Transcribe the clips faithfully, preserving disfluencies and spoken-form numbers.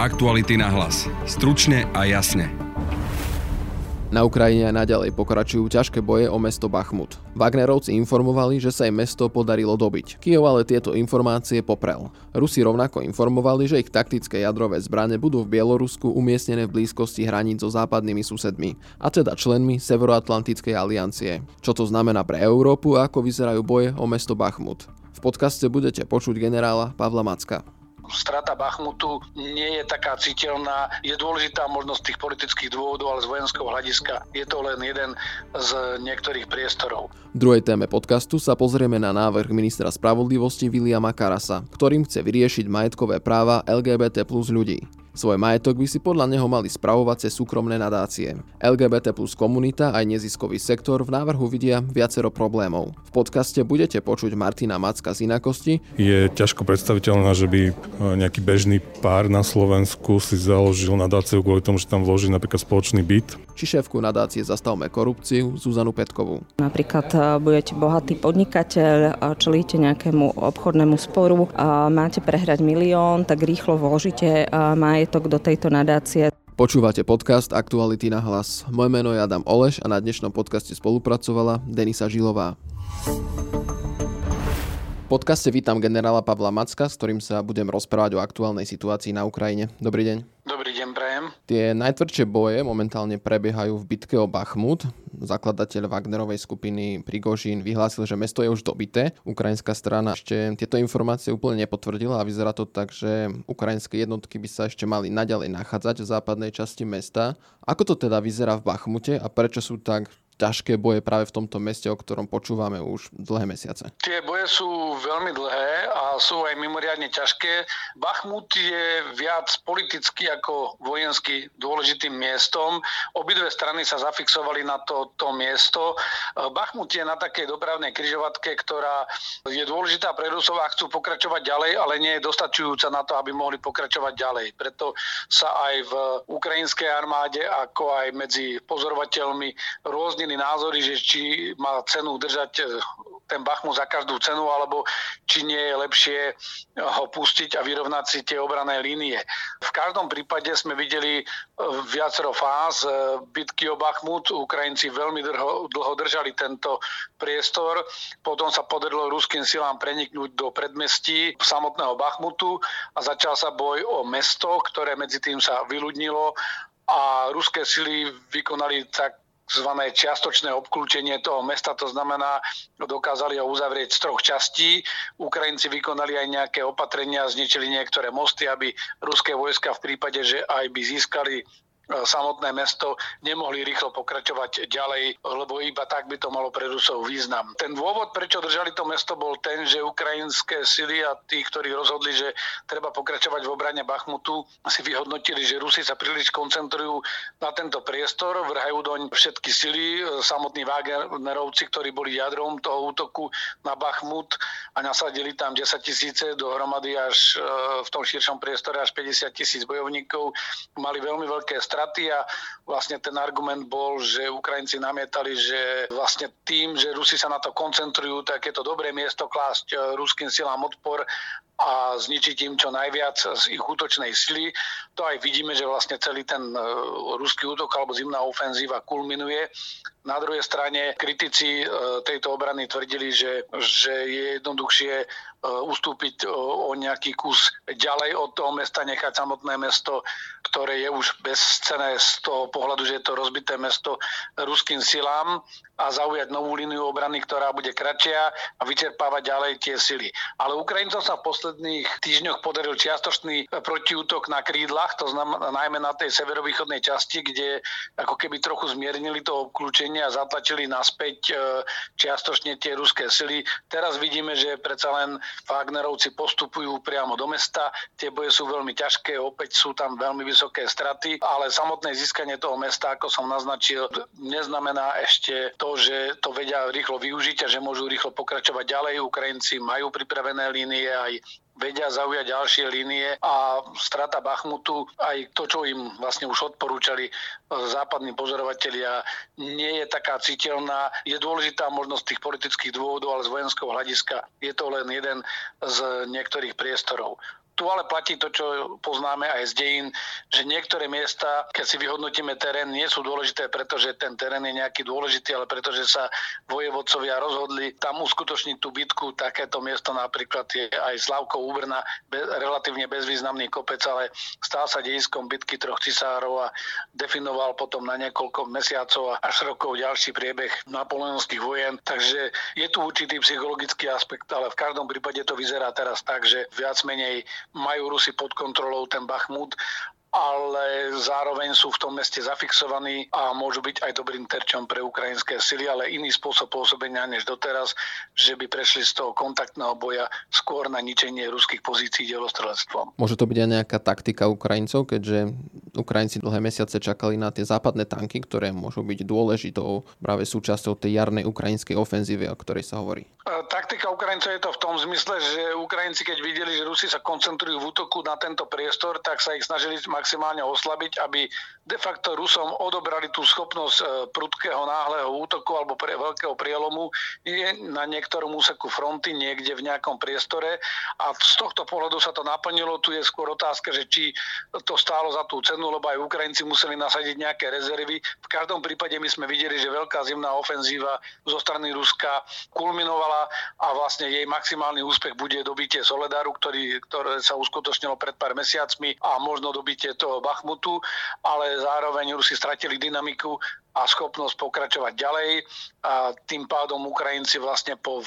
Aktuality na hlas. Stručne a jasne. Na Ukrajine naďalej pokračujú ťažké boje o mesto Bachmut. Wagnerovci informovali, že sa im mesto podarilo dobiť. Kyjev ale tieto informácie poprel. Rusi rovnako informovali, že ich taktické jadrové zbrane budú v Bielorusku umiestnené v blízkosti hraníc so západnými susedmi, a teda členmi Severoatlantickej aliancie. Čo to znamená pre Európu a ako vyzerajú boje o mesto Bachmut? V podcaste budete počuť generála Pavla Macka. Strata Bachmutu nie je taká citeľná. Je dôležitá možnosť tých politických dôvodov, ale z vojenského hľadiska je to len jeden z niektorých priestorov. V druhej téme podcastu sa pozrieme na návrh ministra spravodlivosti Viliama Karasa, ktorým chce vyriešiť majetkové práva el gé bé té plus ľudí. Svoj majetok by si podľa neho mali spravovať cez súkromné nadácie. el gé bé té plus komunita aj neziskový sektor v návrhu vidia viacero problémov. V podcaste budete počuť Martina Macka z Inakosti. Je ťažko predstaviteľné, že by nejaký bežný pár na Slovensku si založil nadáciu kvôli tomu, že tam vloží napríklad spoločný byt. Či šéfku nadácie Zastavme korupciu Zuzanu Petkovú. Napríklad budete bohatý podnikateľ, čelíte nejakému obchodnému sporu, máte prehrať milión, tak rýchlo vložíte majetok do tejto nadácie. Počúvate podcast Aktuality na hlas. Moje meno je Adam Oleš a na dnešnom podcaste spolupracovala Denisa Žilová. V podcaste vítam generála Pavla Macka, s ktorým sa budem rozprávať o aktuálnej situácii na Ukrajine. Dobrý deň. Dobrý deň, prajem. Tie najtvrdšie boje momentálne prebiehajú v bitke o Bachmut. Zakladateľ Wagnerovej skupiny Prigožin vyhlásil, že mesto je už dobité. Ukrajinská strana ešte tieto informácie úplne nepotvrdila a vyzerá to tak, že ukrajinské jednotky by sa ešte mali naďalej nachádzať v západnej časti mesta. Ako to teda vyzerá v Bachmute a prečo sú tak ťažké boje práve v tomto meste, o ktorom počúvame už dlhé mesiace? Tie boje sú veľmi dlhé a sú aj mimoriadne ťažké. Bachmut je viac politicky ako vojensky dôležitým miestom. Obidve strany sa zafixovali na to, to miesto. Bachmut je na takej dopravnej križovatke, ktorá je dôležitá pre Rusov a chcú pokračovať ďalej, ale nie je dostačujúca na to, aby mohli pokračovať ďalej. Preto sa aj v ukrajinskej armáde, ako aj medzi pozorovateľmi rôznych názory, že či má cenu držať ten Bachmut za každú cenu, alebo či nie je lepšie ho pustiť a vyrovnať si tie obrané línie. V každom prípade sme videli viacero fáz bitky o Bachmut. Ukrajinci veľmi dlho, dlho držali tento priestor. Potom sa podarilo ruským silám preniknúť do predmestí samotného Bachmutu a začal sa boj o mesto, ktoré medzi tým sa vyľudnilo a ruské sily vykonali tak zvané čiastočné obklúčenie toho mesta, to znamená, dokázali ho uzavrieť z troch častí. Ukrajinci vykonali aj nejaké opatrenia, zničili niektoré mosty, aby ruské vojska v prípade, že aj by získali samotné mesto, nemohli rýchlo pokračovať ďalej, lebo iba tak by to malo pre Rusov význam. Ten dôvod, prečo držali to mesto, bol ten, že ukrajinské sily a tí, ktorí rozhodli, že treba pokračovať v obrane Bachmutu, si vyhodnotili, že Rusi sa príliš koncentrujú na tento priestor, vrhajú doň všetky sily. Samotní Wagnerovci, ktorí boli jadrom toho útoku na Bachmut a nasadili tam desaťtisíc, dohromady až v tom širšom priestore až päťdesiat tisíc bojovníkov, mali veľmi veľké straty. A vlastne ten argument bol, že Ukrajinci namietali, že vlastne tým, že Rusi sa na to koncentrujú, tak je to dobré miesto klásť ruským silám odpor a zničiť im čo najviac z ich útočnej sily. To aj vidíme, že vlastne celý ten ruský útok alebo zimná ofenzíva kulminuje. Na druhej strane kritici tejto obrany tvrdili, že, že je jednoduchšie ustúpiť o nejaký kus ďalej od toho mesta, nechať samotné mesto, ktoré je už bezcenné z toho pohľadu, že je to rozbité mesto, ruským silám a zaujať novú líniu obrany, ktorá bude kratšia a vyčerpávať ďalej tie sily. Ale Ukrajincom sa v posledných týždňoch podaril čiastočný protiútok na krídlach, to znamená najmä na tej severovýchodnej časti, kde ako keby trochu zmiernili to obklúčenie a zatlačili naspäť čiastočne tie ruské sily. Teraz vidíme, že predsa len Wagnerovci postupujú priamo do mesta. Tie boje sú veľmi ťažké, opäť sú tam veľmi vysoké straty, ale samotné získanie toho mesta, ako som naznačil, neznamená ešte to, že to vedia rýchlo využiť a že môžu rýchlo pokračovať ďalej. Ukrajinci majú pripravené línie aj vedia zaujať ďalšie línie a strata Bachmutu, aj to, čo im vlastne už odporúčali západní pozorovatelia, nie je taká citeľná. Je dôležitá možnosť tých politických dôvodov, ale z vojenského hľadiska je to len jeden z niektorých priestorov. Tu ale platí to, čo poznáme aj z dejín, že niektoré miesta, keď si vyhodnotíme terén, nie sú dôležité, pretože ten terén je nejaký dôležitý, ale pretože sa vojevodcovia rozhodli tam uskutočniť tú bitku. Takéto miesto napríklad je aj Slavkov u Brna, bez, relatívne bezvýznamný kopec, ale stal sa dejiskom bitky troch cisárov a definoval potom na niekoľko mesiacov a až rokov ďalší priebeh napoleonských vojen. Takže je tu určitý psychologický aspekt, ale v každom prípade to vyzerá teraz tak, že viac menej majú Rusi pod kontrolou ten Bachmut, ale zároveň sú v tom meste zafixovaní a môžu byť aj dobrým terčom pre ukrajinské sily, ale iný spôsob pôsobenia než doteraz, že by prešli z toho kontaktného boja skôr na ničenie ruských pozícií dielostrelectvom. Môže to byť aj nejaká taktika Ukrajincov, keďže Ukrajinci dlhé mesiace čakali na tie západné tanky, ktoré môžu byť dôležitou práve súčasťou tej jarnej ukrajinskej ofenzívy, o ktorej sa hovorí. Taktika Ukrajincov je to v tom zmysle, že Ukrajinci, keď videli, že Rusi sa koncentrujú v útoku na tento priestor, tak sa ich snažili maximálne oslabiť, aby de facto Rusom odobrali tú schopnosť prudkého náhleho útoku alebo pre veľkého prielomu na niektorom úseku fronty, niekde v nejakom priestore. A z tohto pohľadu sa to naplnilo. Tu je skôr otázka, že či to stálo za tú cenu, lebo aj Ukrajinci museli nasadiť nejaké rezervy. V každom prípade my sme videli, že veľká zimná ofenzíva zo strany Ruska kulminovala a vlastne jej maximálny úspech bude dobitie Soledaru, ktorý, ktoré sa uskutočnilo pred pár mesiacmi a možno dobitie toho Bachmutu, ale zároveň Rusi stratili dynamiku a schopnosť pokračovať ďalej a tým pádom Ukrajinci vlastne po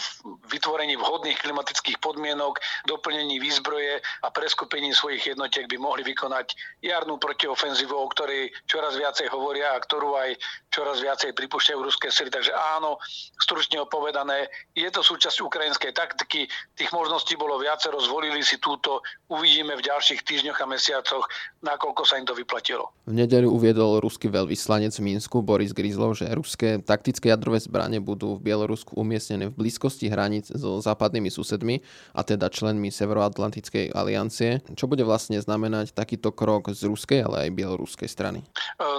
vytvorení vhodných klimatických podmienok, doplnení výzbroje a preskupení svojich jednotiek by mohli vykonať jarnú protiofenzívu, o ktorej čoraz viacej hovoria a ktorú aj čoraz viacej pripúšťajú ruské sily. Takže áno, stručne povedané, je to súčasť ukrajinskej taktiky, tých možností bolo viacero, zvolili si túto, uvidíme v ďalších týždňoch a mesiacoch, nakoľko sa im to vyplatilo. V nedeľu uviedol ruský veľvyslanec v Minsku Boris Grízlo, že ruské taktické jadrové zbrane budú v Bielorusku umiestnené v blízkosti hraníc so západnými susedmi, a teda členmi Severoatlantickej aliancie. Čo bude vlastne znamenať takýto krok z ruskej, ale aj bieloruskej strany?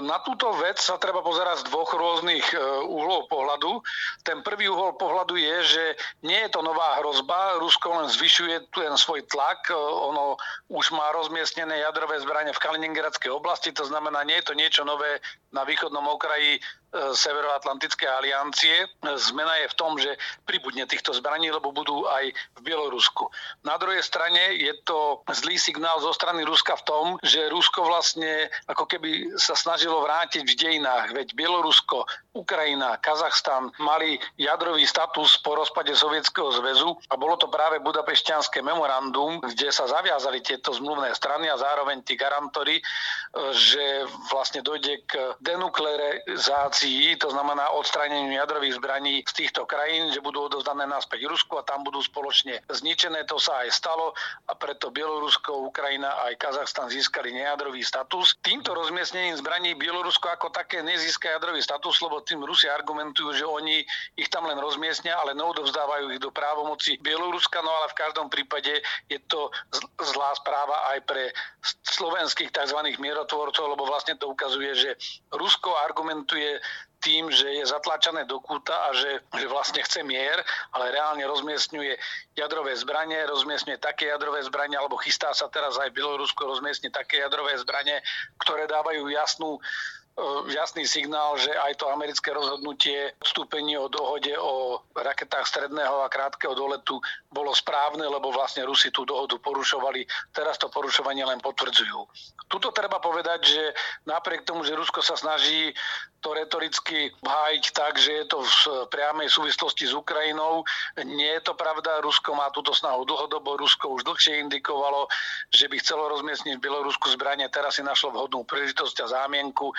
Na túto vec sa treba pozerať z dvoch rôznych uhlov pohľadu. Ten prvý uhol pohľadu je, že nie je to nová hrozba. Rusko len zvyšuje ten svoj tlak. Ono už má rozmiestnené jadrové zbrane v Kaliningradskej oblasti, to znamená, nie je to niečo nové na východnom okraji Severoatlantické aliancie. Zmena je v tom, že pribudne týchto zbraní, lebo budú aj v Bielorusku. Na druhej strane je to zlý signál zo strany Ruska v tom, že Rusko vlastne ako keby sa snažilo vrátiť v dejinách. Veď Bielorusko, Ukrajina, Kazachstan mali jadrový status po rozpade Sovietskeho zväzu a bolo to práve budapešťanské memorandum, kde sa zaviazali tieto zmluvné strany a zároveň tí garantori, že vlastne dojde k denuklearizácii, to znamená odstránenie jadrových zbraní z týchto krajín, že budú odovzdané naspäť Rusku a tam budú spoločne zničené. To sa aj stalo a preto Bielorusko, Ukrajina a aj Kazachstan získali nejadrový status. Týmto rozmiestnením zbraní Bielorusko ako také nezíska jadrový status, lebo tým Rusi argumentujú, že oni ich tam len rozmiestnia, ale neodovzdávajú ich do právomoci Bieloruska. No ale v každom prípade je to zlá správa aj pre slovenských tzv. Mierotvorcov, lebo vlastne to ukazuje, že Rusko argumentuje tým, že je zatlačané do kúta a že, že vlastne chce mier, ale reálne rozmiestňuje jadrové zbranie, rozmiestňuje také jadrové zbranie, alebo chystá sa teraz aj Bielorusko rozmiestniť také jadrové zbranie, ktoré dávajú jasnú jasný signál, že aj to americké rozhodnutie odstúpenie o dohode o raketách stredného a krátkeho doletu bolo správne, lebo vlastne Rusi tú dohodu porušovali. Teraz to porušovanie len potvrdzujú. Tuto treba povedať, že napriek tomu, že Rusko sa snaží to retoricky hájiť tak, že je to v priamej súvislosti s Ukrajinou, nie je to pravda. Rusko má túto snahu dlhodobo. Rusko už dlhšie indikovalo, že by chcelo rozmiestniť v Bielorusku zbranie. Teraz si našlo vhodnú príležitosť a zámienku.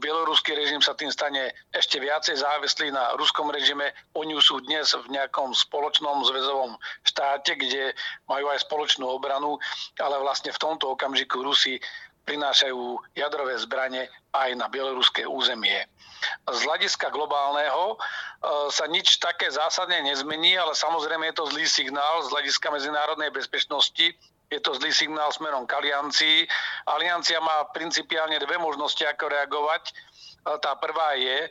Bieloruský režim sa tým stane ešte viacej závislý na ruskom režime. Oni sú dnes v nejakom spoločnom zväzovom štáte, kde majú aj spoločnú obranu, ale vlastne v tomto okamžiku Rusi prinášajú jadrové zbranie aj na bieloruské územie. Z hľadiska globálneho sa nič také zásadne nezmení, ale samozrejme je to zlý signál z hľadiska medzinárodnej bezpečnosti. Je to zlý signál smerom k aliancii. Aliancia má principiálne dve možnosti, ako reagovať. Tá prvá je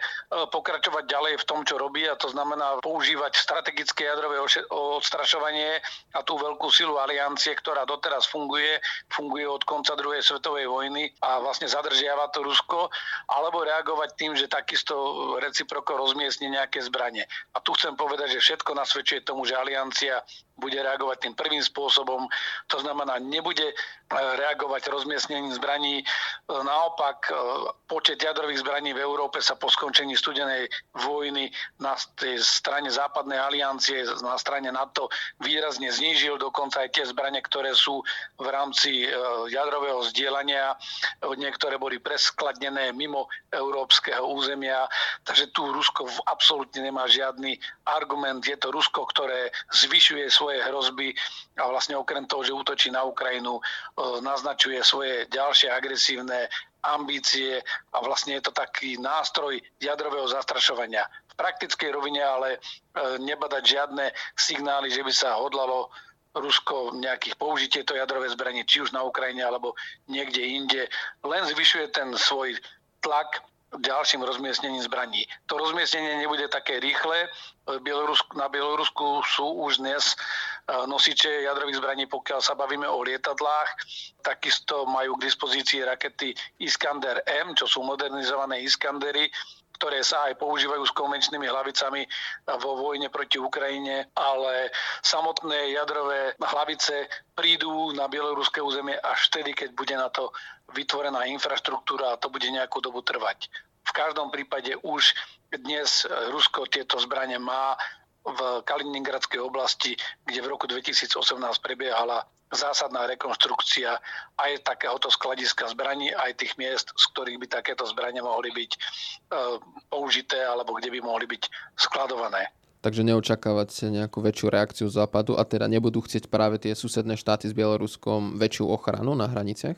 pokračovať ďalej v tom, čo robí, a to znamená používať strategické jadrové odstrašovanie a tú veľkú silu aliancie, ktorá doteraz funguje, funguje od konca druhej svetovej vojny a vlastne zadržiava to Rusko, alebo reagovať tým, že takisto reciproko rozmiestni nejaké zbranie. A tu chcem povedať, že všetko nasvedčuje tomu, že aliancia bude reagovať tým prvým spôsobom, to znamená, nebude reagovať rozmiestnením zbraní. Naopak, počet jadrových zbraní v Európe sa po skončení studenej vojny na tej strane západnej aliancie, na strane NATO výrazne znížil, dokonca aj tie zbranie, ktoré sú v rámci jadrového zdieľania. Niektoré boli preskladnené mimo európskeho územia, takže tu Rusko absolútne nemá žiadny argument. Je to Rusko, ktoré zvyšuje svoje hrozby a vlastne okrem toho, že útočí na Ukrajinu, naznačuje svoje ďalšie agresívne ambície a vlastne je to taký nástroj jadrového zastrašovania. V praktickej rovine ale nebadať žiadne signály, že by sa hodlalo Rusko nejakých použitie to jadrové zbranie, či už na Ukrajine alebo niekde inde. Len zvyšuje ten svoj tlak ďalším rozmiestnením zbraní. To rozmiestnenie nebude také rýchle. Na Bielorusku sú už dnes nosiče jadrových zbraní, pokiaľ sa bavíme o lietadlách. Takisto majú k dispozícii rakety Iskander M, čo sú modernizované Iskandery, ktoré sa aj používajú s konvenčnými hlavicami vo vojne proti Ukrajine, ale samotné jadrové hlavice prídu na bieloruské územie až vtedy, keď bude na to vytvorená infraštruktúra a to bude nejakú dobu trvať. V každom prípade už dnes Rusko tieto zbrane má v Kaliningradskej oblasti, kde v roku dvetisícosemnásť prebiehala zásadná rekonštrukcia aj takéhoto skladiska zbraní, aj tých miest, z ktorých by takéto zbranie mohli byť e, použité alebo kde by mohli byť skladované. Takže neočakávať nejakú väčšiu reakciu Západu a teda nebudú chcieť práve tie susedné štáty s Bieloruskom väčšiu ochranu na hraniciach?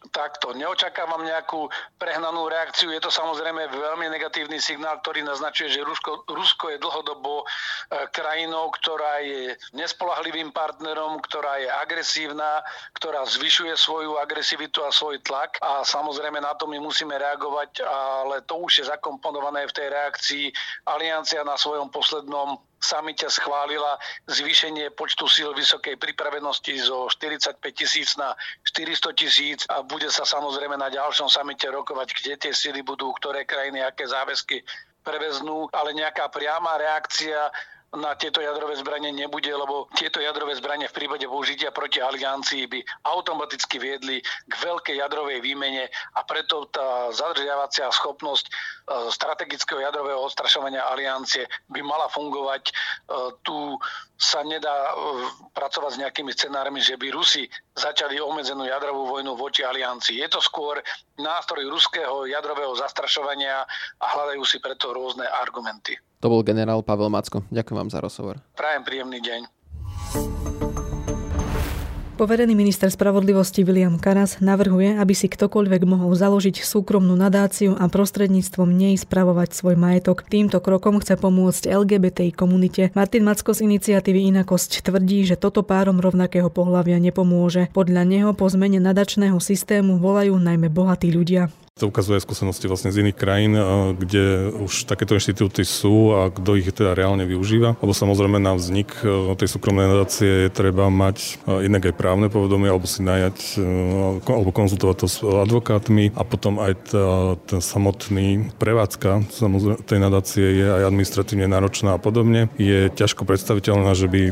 Takto. Neočakávam nejakú prehnanú reakciu. Je to samozrejme veľmi negatívny signál, ktorý naznačuje, že Rusko, Rusko je dlhodobo krajinou, ktorá je nespoľahlivým partnerom, ktorá je agresívna, ktorá zvyšuje svoju agresivitu a svoj tlak. A samozrejme na to my musíme reagovať, ale to už je zakomponované v tej reakcii. Aliancia na svojom poslednom samite schválila zvýšenie počtu síl vysokej pripravenosti zo štyridsaťpäť tisíc na štyristo tisíc a bude sa samozrejme na ďalšom samite rokovať, kde tie síly budú, ktoré krajiny, aké záväzky preveznú, ale nejaká priama reakcia na tieto jadrové zbranie nebude, lebo tieto jadrové zbranie v prípade použitia proti aliancii by automaticky viedli k veľkej jadrovej výmene a preto tá zadržiavacia schopnosť strategického jadrového odstrašovania aliancie by mala fungovať. Tu sa nedá pracovať s nejakými scenármi, že by Rusi začali obmedzenú jadrovú vojnu voči aliancii. Je to skôr nástroj ruského jadrového zastrašovania a hľadajú si preto rôzne argumenty. To bol generál Pavel Macko. Ďakujem vám za rozhovor. Prajem príjemný deň. Poverený minister spravodlivosti Viliam Karas navrhuje, aby si ktokoľvek mohol založiť súkromnú nadáciu a prostredníctvom nej spravovať svoj majetok. Týmto krokom chce pomôcť el gé bé té í komunite. Martin Macko z iniciatívy Inakosť tvrdí, že toto párom rovnakého pohlavia nepomôže. Podľa neho po zmene nadačného systému volajú najmä bohatí ľudia. To ukazuje skúsenosti vlastne z iných krajín, kde už takéto inštitúty sú a kto ich teda reálne využíva. Lebo samozrejme na vznik tej súkromnej nadácie je treba mať inak aj právne povedomie, alebo si najať, alebo konzultovať to s advokátmi a potom aj tá, ten samotný prevádzka tej nadácie je aj administratívne náročná a podobne. Je ťažko predstaviteľná, že by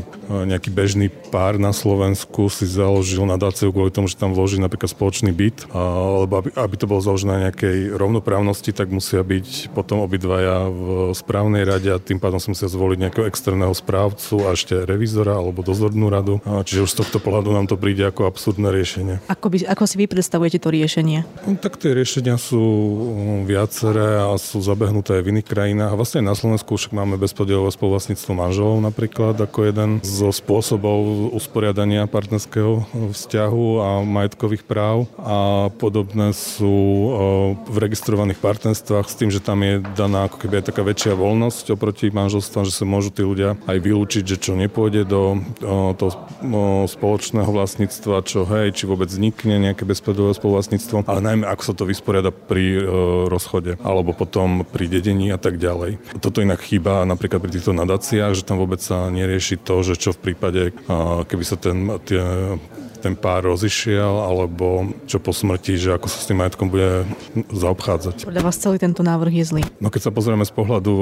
nejaký bežný pár na Slovensku si založil nadáciu kvôli tomu, že tam vloží napríklad spoločný byt, alebo aby, aby to bolo založené nejakej rovnoprávnosti, tak musia byť potom obidvaja v správnej rade a tým pádom si musia zvoliť nejakého externého správcu a ešte revizora alebo dozornú radu. Čiže už z tohto pohľadu nám to príde ako absurdné riešenie. Ako, by, ako si vy predstavujete to riešenie? No, tak tie riešenia sú viaceré a sú zabehnuté aj v iných krajinách. A vlastne na Slovensku však máme bezpodielové spoluvlastníctvo manželov napríklad ako jeden zo spôsobov usporiadania partnerského vzťahu a majetkových práv a podobné sú v registrovaných partnerstvách s tým, že tam je daná ako keby aj taká väčšia voľnosť oproti manželstvám, že sa môžu tí ľudia aj vylúčiť, že čo nepôjde do toho spoločného vlastníctva, čo hej, či vôbec vznikne nejaké bezpodmienečné spoluvlastníctvo, ale najmä ako sa to vysporiada pri rozchode alebo potom pri dedení a tak ďalej. Toto inak chýba napríklad pri týchto nadáciách, že tam vôbec sa nerieši to, že čo v prípade, keby sa ten tie, ten pár rozišiel, alebo čo po smrti, že ako sa s tým majetkom bude zaobchádzať. Podľa vás celý tento návrh je zlý? No keď sa pozrieme z pohľadu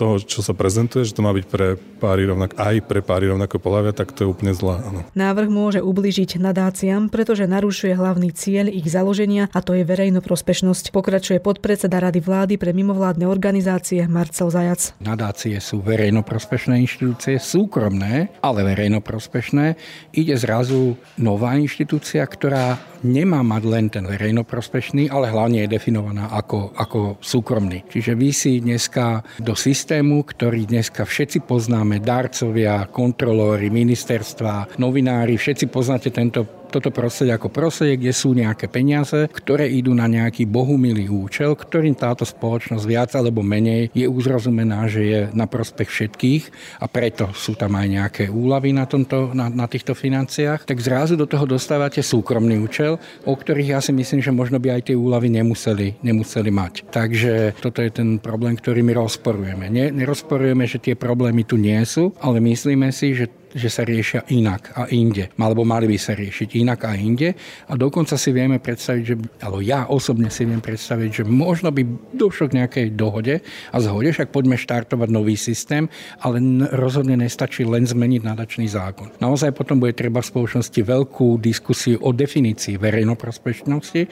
toho, čo sa prezentuje, že to má byť pre páry rovnak, aj pre páry rovnako pohlavia, tak to je úplne zlé. Áno. Návrh môže ublížiť nadáciám, pretože narušuje hlavný cieľ ich založenia, a to je verejnoprospešnosť. Pokračuje podpredseda Rady vlády pre mimovládne organizácie Marcel Zajac. Nadácie sú verejnoprospešné inštitúcie, súkromné, ale verejnoprospešné. Ide zrazu nová inštitúcia, ktorá nemá mať len ten verejnoprospešný, ale hlavne je definovaná ako, ako súkromný. Čiže vy si dneska do systému, ktorý dneska všetci poznáme, darcovia, kontrolóri, ministerstva, novinári, všetci poznáte tento toto prostredie ako prostredie, kde sú nejaké peniaze, ktoré idú na nejaký bohumilý účel, ktorým táto spoločnosť viac alebo menej je uzrozumená, že je na prospech všetkých, a preto sú tam aj nejaké úľavy na, tomto, na, na týchto financiách. Tak zrazu do toho dostávate súkromný účel, o ktorých ja si myslím, že možno by aj tie úľavy nemuseli, nemuseli mať. Takže toto je ten problém, ktorý my rozporujeme. Ne, nerozporujeme, že tie problémy tu nie sú, ale myslíme si, že že sa riešia inak a inde. Alebo mali by sa riešiť inak a inde. A dokonca si vieme predstaviť, že, alebo ja osobne si viem predstaviť, že možno by došlo k nejakej dohode a zhode, však poďme štartovať nový systém, ale rozhodne nestačí len zmeniť nadačný zákon. Naozaj potom bude treba v spoločnosti veľkú diskusiu o definícii verejnoprospešnosti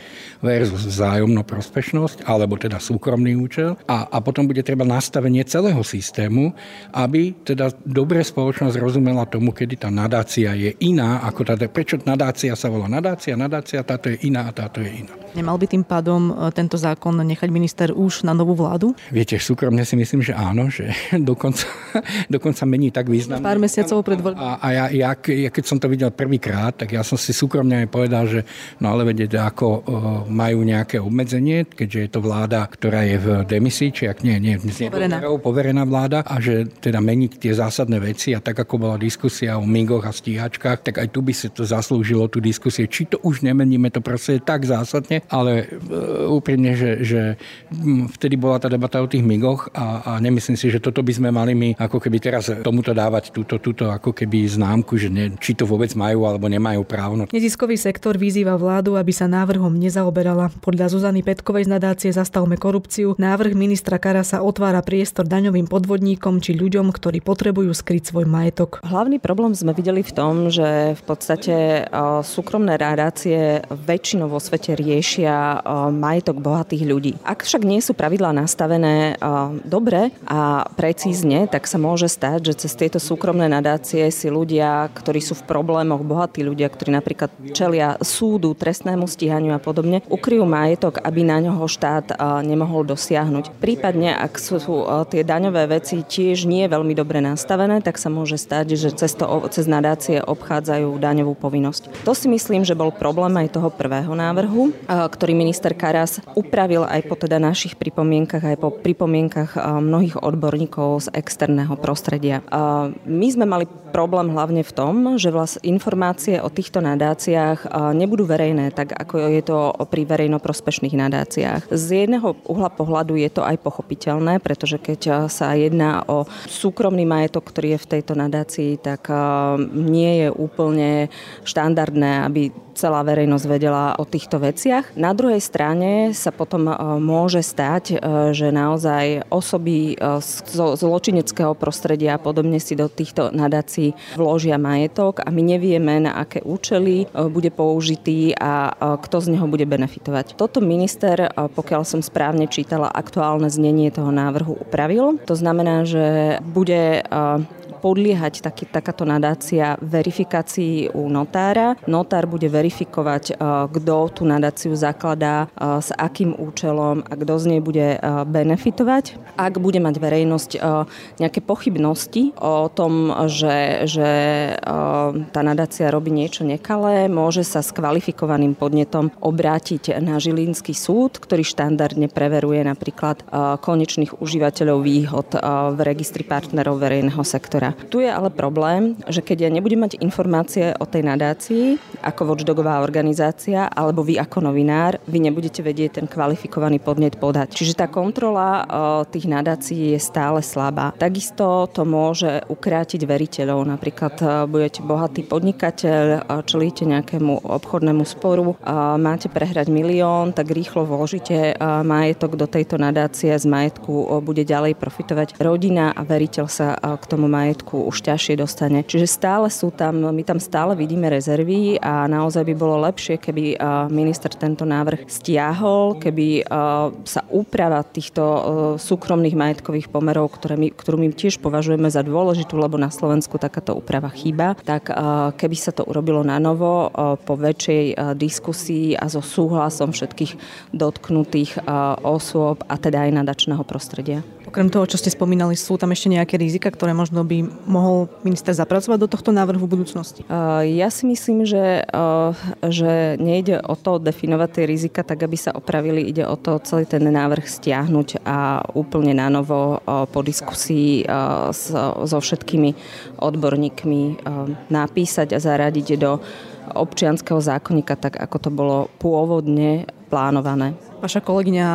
versus vzájomnoprospešnosť, alebo teda súkromný účel. A, a potom bude treba nastavenie celého systému, aby teda dobre spoločnosť rozumela tomu, kedy tá nadácia je iná, ako tá, prečo nadácia sa volá nadácia, nadácia, táto je iná a táto je iná. Nemal by tým pádom tento zákon nechať minister už na novú vládu? Viete, súkromne si myslím, že áno, že dokonca, dokonca mení tak významne. Pár mesiacov pred voľbou. A, a ja, ja, ja keď som to videl prvýkrát, tak ja som si súkromne aj povedal, že no ale vedete, ako majú nejaké obmedzenie, keďže je to vláda, ktorá je v demisii, či ak nie, nie, nie poverená. poverená vláda, a že teda mení tie zásadné veci, a tak ako bola diskusia o migoch a stíhačkách, tak aj tu by sa to zaslúžilo, tú diskusiu, či to už nemeníme, to proste je tak zásadne, ale úprimne, že, že vtedy bola tá debata o tých migoch a, a nemyslím si, že toto by sme mali my ako keby teraz tomuto dávať túto, túto ako keby známku, že ne, či to vôbec majú alebo nemajú právo. Neziskový sektor vyzýva vládu, aby sa návrhom nezaoberala. Podľa Zuzany Petkovej z nadácie Zastavme korupciu návrh ministra Karasa otvára priestor daňovým podvodníkom či ľuďom, ktorí potrebujú skryť svoj majetok. Hlavný problém sme videli v tom, že v podstate súkromné nadácie väčšinou vo svete riešia majetok bohatých ľudí. Ak však nie sú pravidlá nastavené dobre a precízne, tak sa môže stať, že cez tieto súkromné nadácie si ľudia, ktorí sú v problémoch, bohatí ľudia, ktorí napríklad čelia súdu, trestnému stíhaniu a podobne, ukryjú majetok, aby na ňoho štát nemohol dosiahnuť. Prípadne, ak sú tie daňové veci tiež nie veľmi dobre nastavené, tak sa môže stať, že cez, to, cez nadácie obchádzajú daňovú povinnosť. To si myslím, že bol problém aj toho prvého návrhu, ktorý minister Karas upravil aj po teda našich pripomienkach, aj po pripomienkach mnohých odborníkov z externého prostredia. My sme mali problém hlavne v tom, že vlast informácie o týchto nadáciách nebudú verejné, tak ako je to pri verejnoprospešných nadáciách. Z jedného uhla pohľadu je to aj pochopiteľné, pretože keď sa jedná o súkromný majetok, ktorý je v tejto nadácii, tak nie je úplne štandardné, aby celá verejnosť vedela o týchto veciach. Na druhej strane sa potom môže stať, že naozaj osoby z zločineckého prostredia a podobne si do týchto nadácií vložia majetok a my nevieme, na aké účely bude použitý a kto z neho bude benefitovať. Toto minister, pokiaľ som správne čítala, aktuálne znenie toho návrhu upravil. To znamená, že bude podliehať taký, takáto nadácia verifikácii u notára. Notár bude verifikovať, kto tú nadáciu zakladá, s akým účelom a kto z nej bude benefitovať. Ak bude mať verejnosť nejaké pochybnosti o tom, že, že tá nadácia robí niečo nekalé, môže sa s kvalifikovaným podnetom obrátiť na Žilinský súd, ktorý štandardne preveruje napríklad konečných užívateľov výhod v registri partnerov verejného sektora. Tu je ale problém, že keď ja nebudem mať informácie o tej nadácii ako watchdogová organizácia, alebo vy ako novinár, vy nebudete vedieť ten kvalifikovaný podnet podať. Čiže tá kontrola tých nadácií je stále slabá. Takisto to môže ukrátiť veriteľov. Napríklad budete bohatý podnikateľ, čelíte nejakému obchodnému sporu, máte prehrať milión, tak rýchlo vložíte majetok do tejto nadácie, z majetku bude ďalej profitovať rodina a veriteľ sa k tomu majetku už ťažšie dostane. Čiže stále sú tam, my tam stále vidíme rezervy a naozaj by bolo lepšie, keby minister tento návrh stiahol, keby sa úprava týchto súkromných majetkových pomerov, ktoré my, ktorú my tiež považujeme za dôležitú, lebo na Slovensku takáto úprava chýba, tak keby sa to urobilo na novo po väčšej diskusii a so súhlasom všetkých dotknutých osôb a teda aj nadačného prostredia. Okrem toho, čo ste spomínali, sú tam ešte nejaké rizika, ktoré možno by mohol minister zapracovať do tohto návrhu v budúcnosti? Ja si myslím, že, že nejde o to definovať tie rizika tak, aby sa opravili. Ide o to celý ten návrh stiahnuť a úplne na novo po diskusii so všetkými odborníkmi napísať a zaradiť do občianskeho zákonníka, tak ako to bolo pôvodne plánované. Vaša kolegyňa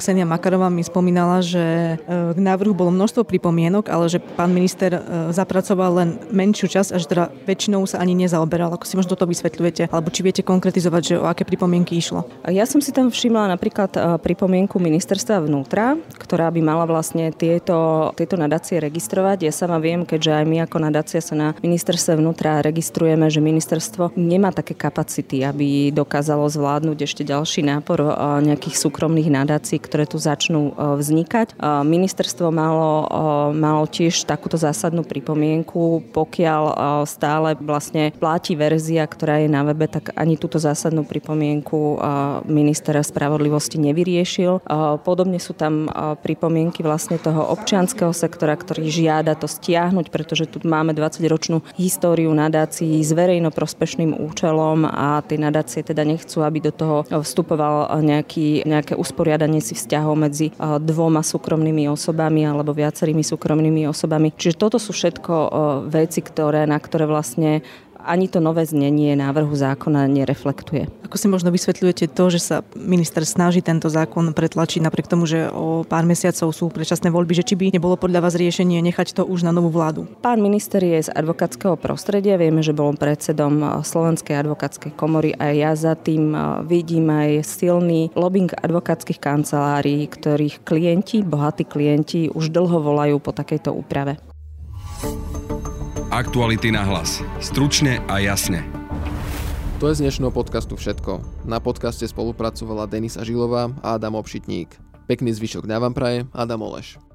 Ksenia Makarová mi spomínala, že k návrhu bolo množstvo pripomienok, ale že pán minister zapracoval len menšiu časť, až teda väčšinou sa ani nezaoberal. Ako si možno toto vysvetľujete? Alebo či viete konkretizovať, že o aké pripomienky išlo? Ja som si tam všimla napríklad pripomienku ministerstva vnútra, ktorá by mala vlastne tieto, tieto nadácie registrovať. Ja sama viem, keďže aj my ako nadácia sa na ministerstve vnútra registrujeme, že ministerstvo nemá také kapacity, aby dokázalo zvládnuť ešte ďalší nápor nejakých súkromných nadácií, ktoré tu začnú vznikať. Ministerstvo malo, malo tiež takúto zásadnú pripomienku, pokiaľ stále vlastne platí verzia, ktorá je na webe, tak ani túto zásadnú pripomienku ministra spravodlivosti nevyriešil. Podobne sú tam pripomienky vlastne toho občianskeho sektora, ktorý žiada to stiahnuť, pretože tu máme dvadsaťročnú históriu nadácií s verejnoprospešným účelom a tie nadácie teda nechcú, aby do toho vstupoval nejaký nejaké usporiadanie si vzťahov medzi dvoma súkromnými osobami alebo viacerými súkromnými osobami. Čiže toto sú všetko veci, ktoré, na ktoré vlastne ani to nové znenie návrhu zákona nereflektuje. Ako si možno vysvetľujete to, že sa minister snaží tento zákon pretlačiť napriek tomu, že o pár mesiacov sú predčasné voľby, že či by nebolo podľa vás riešenie nechať to už na novú vládu? Pán minister je z advokátskeho prostredia, vieme, že bol predsedom Slovenskej advokátskej komory a ja za tým vidím aj silný lobbying advokátskych kancelárií, ktorých klienti, bohatí klienti už dlho volajú po takejto úprave. Aktuality na hlas. Stručne a jasne. To je z dnešného podcastu všetko. Na podcaste spolupracovala Denisa Žilová a Adam Obšitník. Pekný zvyšok dňa vám praje Adam Oleš.